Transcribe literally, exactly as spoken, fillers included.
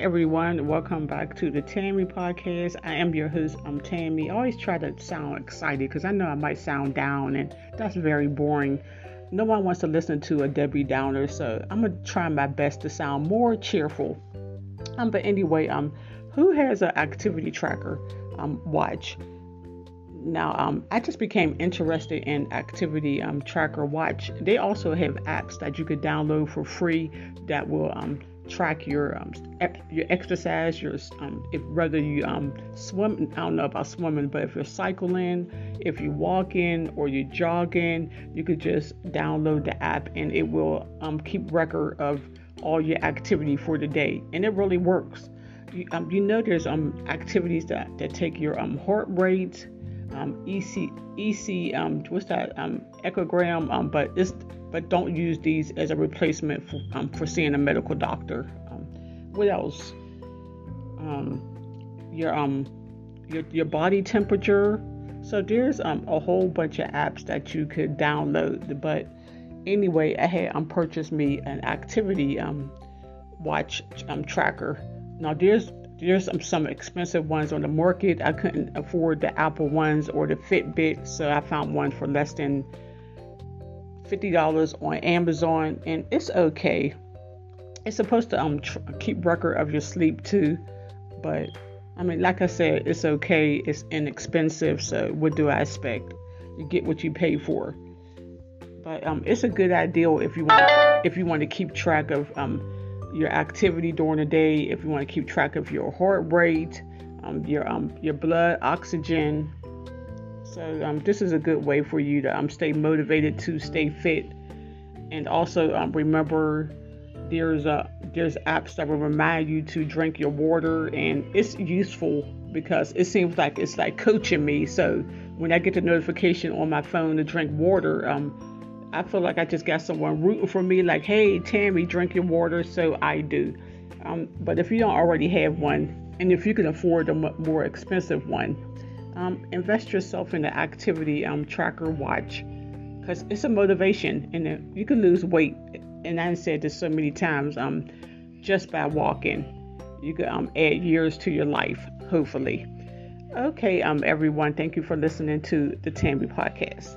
everyone, welcome back to the Tammy podcast. I am your host, I'm Tammy. I always try to sound excited because I know I might sound down, and that's very boring. No one wants to listen to a Debbie Downer, so I'm going to try my best to sound more cheerful. Um, but anyway, um, who has an activity tracker um, watch? Now, um, I just became interested in Activity um, Tracker Watch. They also have apps that you could download for free that will um, track your um, your exercise, your um, if whether you um, swim. I don't know about swimming, but if you're cycling, if you're walking or you're jogging, you could just download the app and it will um, keep record of all your activity for the day, and it really works. You, um, you know, there's um activities that, that take your um heart rate. Um, EC, EC, um, what's that? Um, echogram. Um, but it's, but don't use these as a replacement for, um, for seeing a medical doctor. Um, what else? Um, your um, your your body temperature. So there's um a whole bunch of apps that you could download. But anyway, I had um purchased me an activity um watch um tracker. Now there's. There's some, some expensive ones on the market. I couldn't afford the Apple ones or the Fitbit, so I found one for less than fifty dollars on Amazon, and it's okay. It's supposed to um tr- keep record of your sleep too, but I mean, like I said, it's okay. It's inexpensive, so what do I expect? You get what you pay for. But um, it's a good idea if you want if you want to keep track of um. your activity during the day, if you want to keep track of your heart rate, um, your um, your blood oxygen. So um, this is a good way for you to um, stay motivated, to stay fit, and also um, remember there's a there's apps that will remind you to drink your water, and it's useful because it seems like it's like coaching me. So when I get the notification on my phone to drink water, um. I feel like I just got someone rooting for me, like, hey, Tammy, drink your water, so I do. Um, but if you don't already have one, and if you can afford a m- more expensive one, um, invest yourself in the activity um, tracker watch, because it's a motivation, and it, you can lose weight, and I've said this so many times, um, just by walking. You can um, add years to your life, hopefully. Okay, um, everyone, thank you for listening to the Tammy Podcast.